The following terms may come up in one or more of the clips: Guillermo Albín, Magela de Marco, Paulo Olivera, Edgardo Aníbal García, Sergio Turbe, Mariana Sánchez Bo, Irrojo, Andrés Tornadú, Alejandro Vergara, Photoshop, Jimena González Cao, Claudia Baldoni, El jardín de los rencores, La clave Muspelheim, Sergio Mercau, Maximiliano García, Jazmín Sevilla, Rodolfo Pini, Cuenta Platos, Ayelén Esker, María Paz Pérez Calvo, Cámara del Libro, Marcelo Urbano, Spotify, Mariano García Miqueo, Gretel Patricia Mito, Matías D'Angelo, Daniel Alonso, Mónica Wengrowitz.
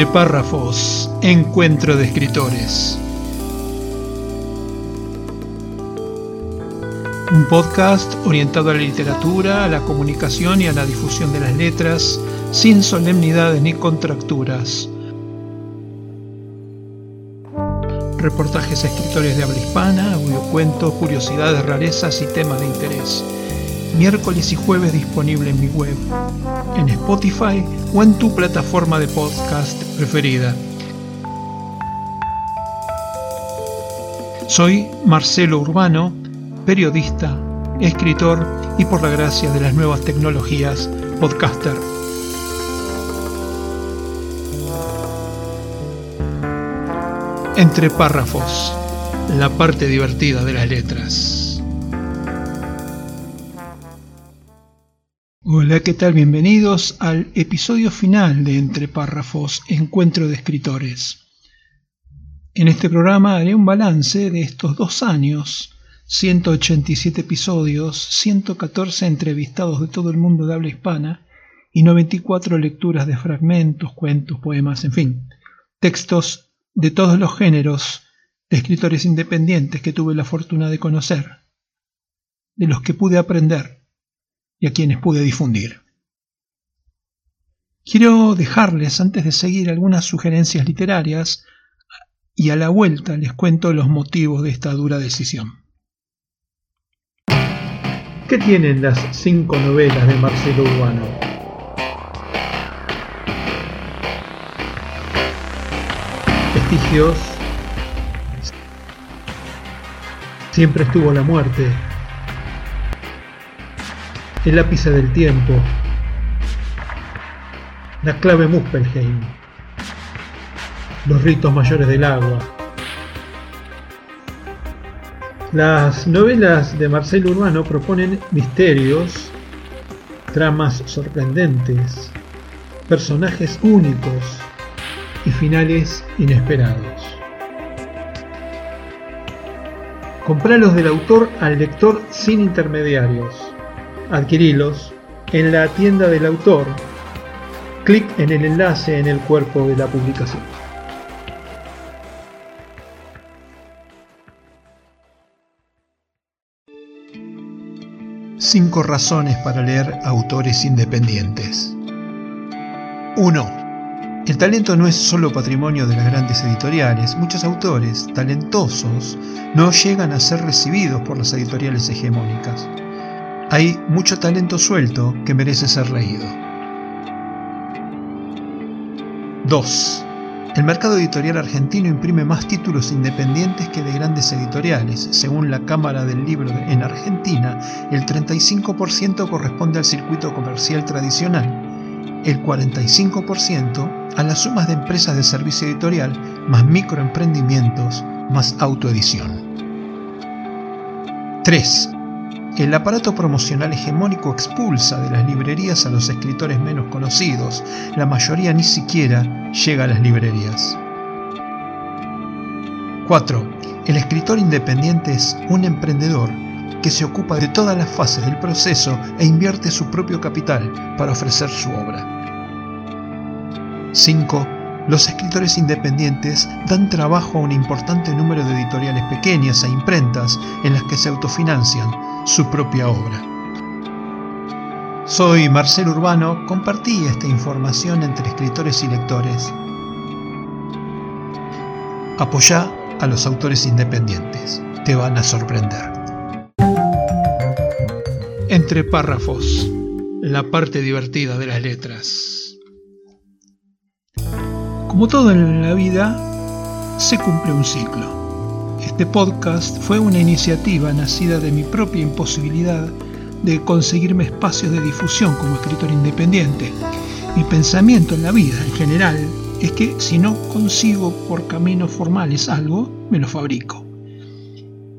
Entre Párrafos, encuentro de escritores. Un podcast orientado a la literatura, a la comunicación y a la difusión de las letras, sin solemnidades ni contracturas. Reportajes a escritores de habla hispana, audiocuentos, curiosidades, rarezas y temas de interés. Miércoles y jueves disponible en mi web, en Spotify o en tu plataforma de podcast preferida. Soy Marcelo Urbano, periodista, escritor y, por la gracia de las nuevas tecnologías, podcaster. Entre Párrafos, la parte divertida de las letras. Hola, ¿qué tal? Bienvenidos al episodio final de Entre Párrafos, encuentro de escritores. En este programa haré un balance de estos 2 años, 187 episodios, 114 entrevistados de todo el mundo de habla hispana y 94 lecturas de fragmentos, cuentos, poemas, en fin, textos de todos los géneros de escritores independientes que tuve la fortuna de conocer, de los que pude aprender y a quienes pude difundir. Quiero dejarles, antes de seguir, algunas sugerencias literarias y a la vuelta les cuento los motivos de esta dura decisión. ¿Qué tienen las 5 novelas de Marcelo Urbano? Vestigios, Siempre estuvo la muerte, El lápiz del tiempo, La clave Muspelheim, Los ritos mayores del agua. Las novelas de Marcelo Urbano proponen misterios, tramas sorprendentes, personajes únicos y finales inesperados. Compralos del autor al lector sin intermediarios. Adquirilos en la tienda del autor. Clic en el enlace en el cuerpo de la publicación. Cinco razones para leer autores independientes. 1. El talento no es solo patrimonio de las grandes editoriales. Muchos autores talentosos no llegan a ser recibidos por las editoriales hegemónicas. Hay mucho talento suelto que merece ser leído. 2. El mercado editorial argentino imprime más títulos independientes que de grandes editoriales. Según la Cámara del Libro en Argentina, el 35% corresponde al circuito comercial tradicional, el 45% a las sumas de empresas de servicio editorial, más microemprendimientos, más autoedición. 3. El aparato promocional hegemónico expulsa de las librerías a los escritores menos conocidos. La mayoría ni siquiera llega a las librerías. 4. El escritor independiente es un emprendedor que se ocupa de todas las fases del proceso e invierte su propio capital para ofrecer su obra. 5. Los escritores independientes dan trabajo a un importante número de editoriales pequeñas e imprentas en las que se autofinancian su propia obra. Soy Marcelo Urbano, compartí esta información entre escritores y lectores. Apoyá a los autores independientes, te van a sorprender. Entre Párrafos, la parte divertida de las letras. Como todo en la vida, se cumple un ciclo. Este podcast fue una iniciativa nacida de mi propia imposibilidad de conseguirme espacios de difusión como escritor independiente. Mi pensamiento en la vida, en general, es que si no consigo por caminos formales algo, me lo fabrico.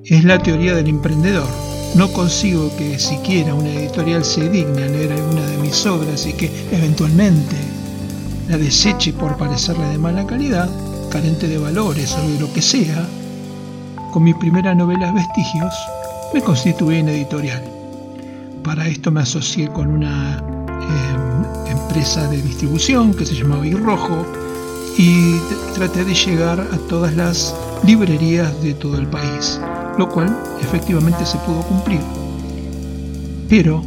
Es la teoría del emprendedor. No consigo que siquiera una editorial se digne a leer alguna de mis obras y que eventualmente la deseche por parecerle de mala calidad, carente de valores o de lo que sea. Con mi primera novela, Vestigios, me constituí en editorial. Para esto me asocié con una empresa de distribución que se llamaba Irrojo, y traté de llegar a todas las librerías de todo el país, lo cual efectivamente se pudo cumplir. Pero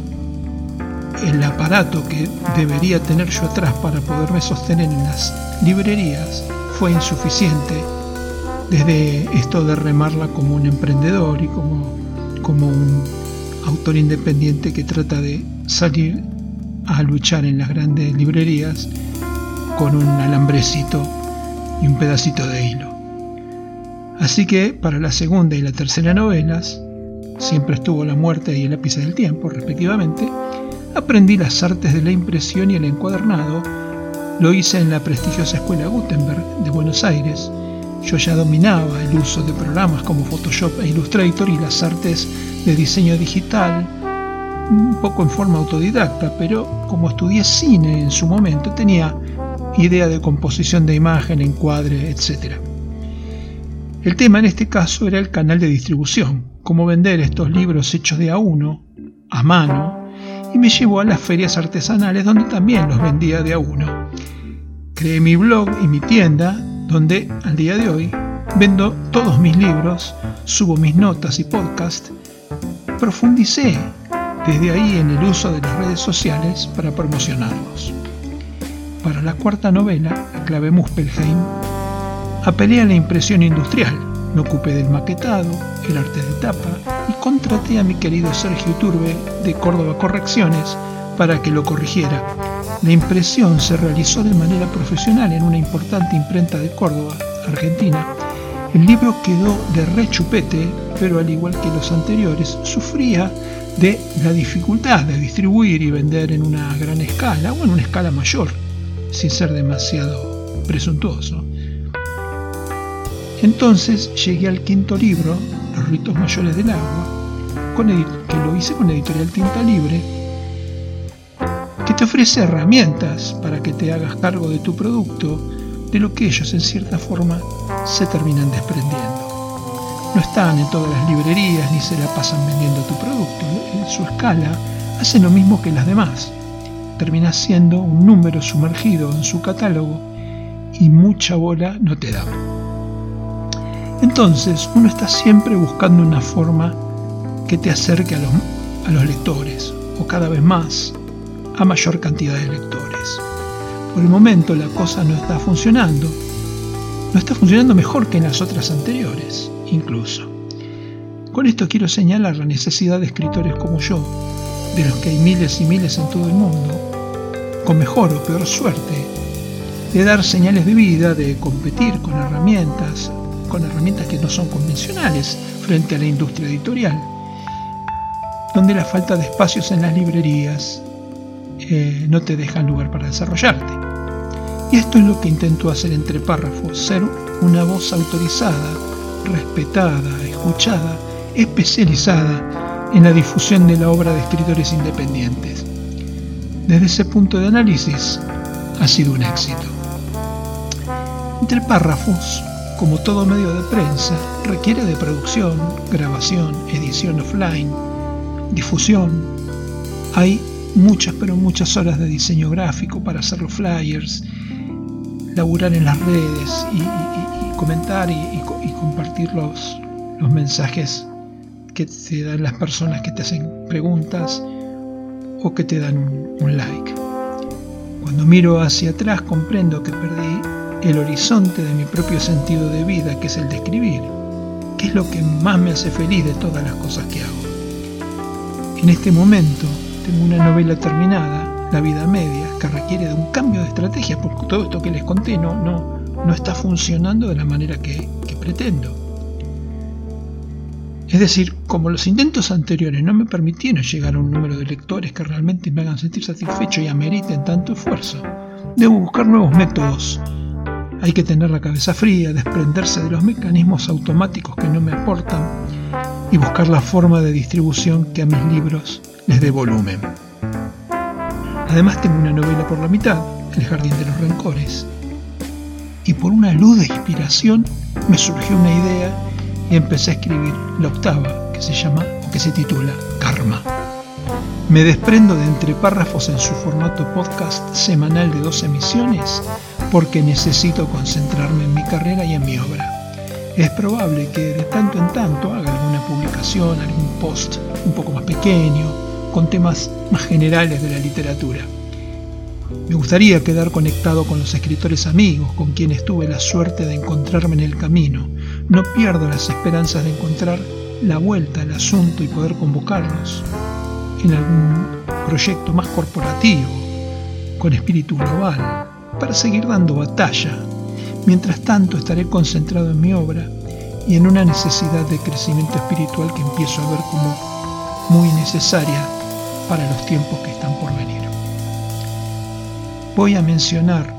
el aparato que debería tener yo atrás para poderme sostener en las librerías fue insuficiente, desde esto de remarla como un emprendedor y como un autor independiente que trata de salir a luchar en las grandes librerías con un alambrecito y un pedacito de hilo. Así que para la segunda y la tercera novelas, Siempre estuvo la muerte y El lápiz del tiempo, respectivamente, aprendí las artes de la impresión y el encuadernado. Lo hice en la prestigiosa Escuela Gutenberg de Buenos Aires. Yo ya dominaba el uso de programas como Photoshop e Illustrator y las artes de diseño digital, un poco en forma autodidacta, pero como estudié cine en su momento, tenía idea de composición de imagen, encuadre, etc. El tema en este caso era el canal de distribución, cómo vender estos libros hechos de a uno, a mano, y me llevó a las ferias artesanales donde también los vendía de a uno. Creé mi blog y mi tienda, donde al día de hoy vendo todos mis libros, subo mis notas y podcasts. Profundicé desde ahí en el uso de las redes sociales para promocionarlos. Para la cuarta novela, La clave Muspelheim, apelé a la impresión industrial, me ocupé del maquetado, el arte de tapa y contraté a mi querido Sergio Turbe de Córdoba Correcciones para que lo corrigiera. La impresión se realizó de manera profesional en una importante imprenta de Córdoba, Argentina. El libro quedó de rechupete, pero al igual que los anteriores, sufría de la dificultad de distribuir y vender en una gran escala o en una escala mayor, sin ser demasiado presuntuoso. Entonces llegué al quinto libro, Los ritos mayores del agua, que lo hice con editorial Tinta Libre, que te ofrece herramientas para que te hagas cargo de tu producto, de lo que ellos en cierta forma se terminan desprendiendo. No están en todas las librerías ni se la pasan vendiendo tu producto. En su escala hacen lo mismo que las demás. Termina siendo un número sumergido en su catálogo y mucha bola no te da. Entonces uno está siempre buscando una forma que te acerque a los lectores, o cada vez más a mayor cantidad de lectores. Por el momento la cosa no está funcionando mejor que en las otras anteriores, incluso. Con esto quiero señalar la necesidad de escritores como yo, de los que hay miles y miles en todo el mundo, con mejor o peor suerte, de dar señales de vida, de competir con herramientas que no son convencionales frente a la industria editorial, donde la falta de espacios en las librerías no te dejan lugar para desarrollarte. Y esto es lo que intento hacer Entre Párrafos, ser una voz autorizada, respetada, escuchada, especializada en la difusión de la obra de escritores independientes. Desde ese punto de análisis ha sido un éxito. Entre Párrafos, como todo medio de prensa, requiere de producción, grabación, edición offline, difusión. Hay muchas, pero muchas horas de diseño gráfico para hacer los flyers, laburar en las redes y comentar y compartir los mensajes que te dan las personas que te hacen preguntas o que te dan un like. Cuando miro hacia atrás comprendo que perdí el horizonte de mi propio sentido de vida, que es el de escribir, que es lo que más me hace feliz de todas las cosas que hago. En este momento tengo una novela terminada, La Vida Media, que requiere de un cambio de estrategia, porque todo esto que les conté no está funcionando de la manera que pretendo. Es decir, como los intentos anteriores no me permitieron llegar a un número de lectores que realmente me hagan sentir satisfecho y ameriten tanto esfuerzo, debo buscar nuevos métodos. Hay que tener la cabeza fría, desprenderse de los mecanismos automáticos que no me aportan y buscar la forma de distribución que a mis libros les dé volumen. Además tengo una novela por la mitad, El jardín de los rencores, y por una luz de inspiración me surgió una idea y empecé a escribir la octava, que se titula Karma. Me desprendo de Entre Párrafos en su formato podcast semanal de 12 emisiones porque necesito concentrarme en mi carrera y en mi obra. Es probable que de tanto en tanto haga alguna publicación, algún post un poco más pequeño, con temas más generales de la literatura. Me gustaría quedar conectado con los escritores amigos, con quienes tuve la suerte de encontrarme en el camino. No pierdo las esperanzas de encontrar la vuelta al asunto y poder convocarlos en algún proyecto más corporativo, con espíritu global, para seguir dando batalla. Mientras tanto, estaré concentrado en mi obra y en una necesidad de crecimiento espiritual que empiezo a ver como muy necesaria para los tiempos que están por venir. Voy a mencionar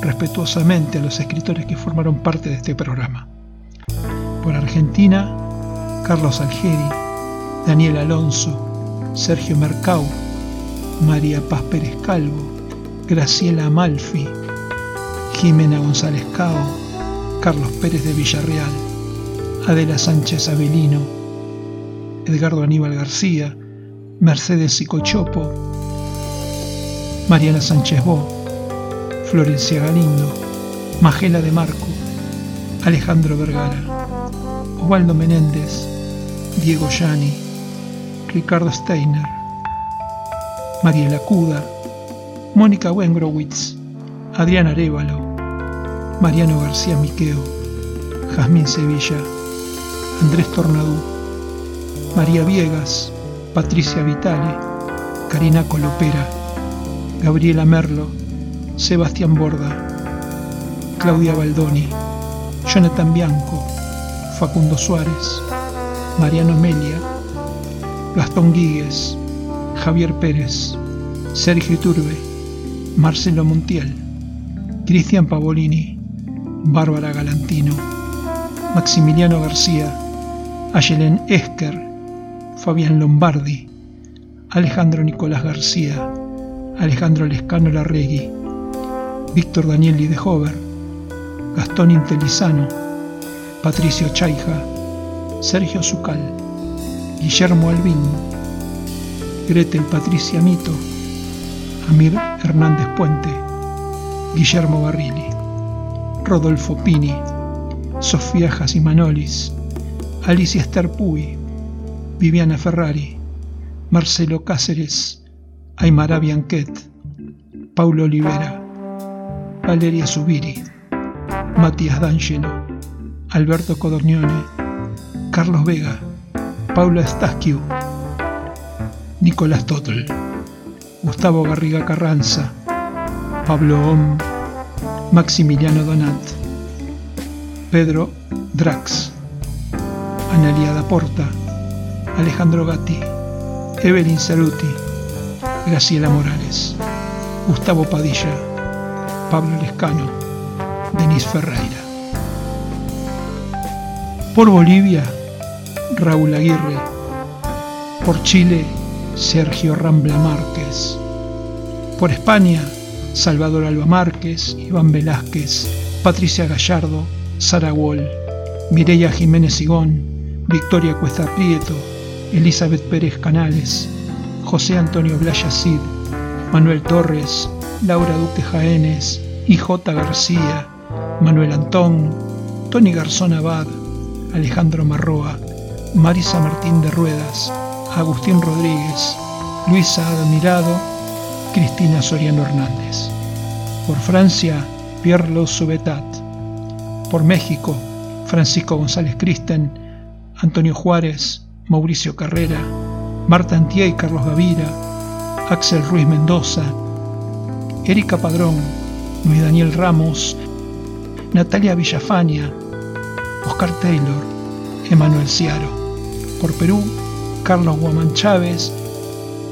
respetuosamente a los escritores que formaron parte de este programa. Por Argentina, Carlos Algeri, Daniel Alonso, Sergio Mercau, María Paz Pérez Calvo, Graciela Amalfi, Jimena González Cao, Carlos Pérez de Villarreal, Adela Sánchez Avelino, Edgardo Aníbal García, Mercedes Sicochopo, Mariana Sánchez Bo, Florencia Galindo, Magela de Marco, Alejandro Vergara, Osvaldo Menéndez, Diego Yani, Ricardo Steiner, Mariela Cuda, Mónica Wengrowitz, Adrián Arevalo, Mariano García Miqueo, Jazmín Sevilla, Andrés Tornadú, María Viegas, Patricia Vitale, Karina Colopera, Gabriela Merlo, Sebastián Borda, Claudia Baldoni, Jonathan Bianco, Facundo Suárez, Mariano Melia, Gastón Guíguez, Javier Pérez, Sergio Turbe, Marcelo Montiel, Cristian Pavolini, Bárbara Galantino, Maximiliano García, Ayelén Esker, Fabián Lombardi, Alejandro Nicolás García, Alejandro Lescano Larregui, Víctor Danieli de Hover, Gastón Intelizano, Patricio Chaija, Sergio Zucal, Guillermo Albín, Gretel Patricia Mito, Amir Hernández Puente, Guillermo Barrilli, Rodolfo Pini, Sofía Jasimanolis, Alicia Esther Puy, Viviana Ferrari, Marcelo Cáceres, Aymara Bianquet, Paulo Olivera, Valeria Zubiri, Matías D'Angelo, Alberto Codornione, Carlos Vega, Paula Staschiu, Nicolás Totl, Gustavo Garriga Carranza, Pablo Om, Maximiliano Donat, Pedro Drax, Analia Daporta, Alejandro Gatti, Evelyn Ceruti, Graciela Morales, Gustavo Padilla, Pablo Lescano, Denis Ferreira. Por Bolivia, Raúl Aguirre. Por Chile, Sergio Rambla Márquez. Por España, Salvador Alba Márquez, Iván Velázquez, Patricia Gallardo, Sara Wall, Mireia Jiménez Sigón, Victoria Cuesta Prieto, Elizabeth Pérez Canales, José Antonio Blaya Cid, Manuel Torres, Laura Duque Jaénes, IJ García, Manuel Antón, Tony Garzón Abad, Alejandro Marroa, Marisa Martín de Ruedas, Agustín Rodríguez, Luisa Admirado, Cristina Soriano Hernández. Por Francia, Pierre Lo Subetat. Por México, Francisco González Cristen, Antonio Juárez, Mauricio Carrera, Marta Antier y Carlos Gavira, Axel Ruiz Mendoza, Erika Padrón, Luis Daniel Ramos, Natalia Villafaña, Oscar Taylor, Emanuel Ciaro. Por Perú, Carlos Guamán Chávez,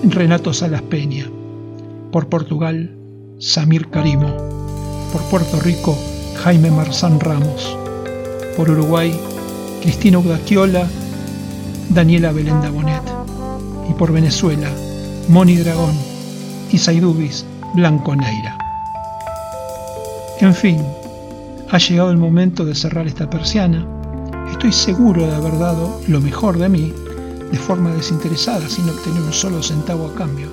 Renato Salas Peña. Por Portugal, Samir Carimo. Por Puerto Rico, Jaime Marzán Ramos. Por Uruguay, Cristina Udaquiola, Daniela Belenda Bonet. Y por Venezuela, Moni Dragón, Isaidubis Blanco Neira. En fin, ha llegado el momento de cerrar esta persiana. Estoy seguro de haber dado lo mejor de mí, de forma desinteresada, sin obtener un solo centavo a cambio.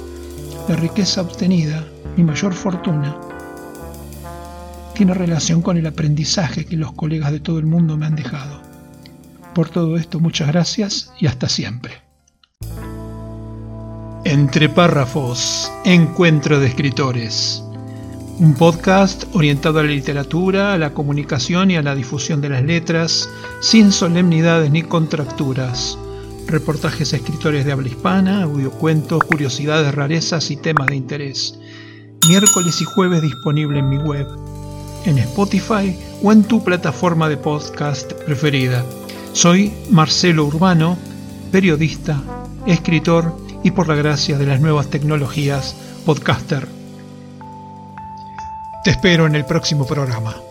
La riqueza obtenida, mi mayor fortuna, tiene relación con el aprendizaje que los colegas de todo el mundo me han dejado. Por todo esto, muchas gracias y hasta siempre. Entre Párrafos, Encuentro de Escritores. Un podcast orientado a la literatura, a la comunicación y a la difusión de las letras, sin solemnidades ni contracturas. Reportajes a escritores de habla hispana, audiocuentos, curiosidades, rarezas y temas de interés. Miércoles y jueves disponible en mi web, en Spotify o en tu plataforma de podcast preferida. Soy Marcelo Urbano, periodista, escritor y, por la gracia de las nuevas tecnologías, podcaster. Te espero en el próximo programa.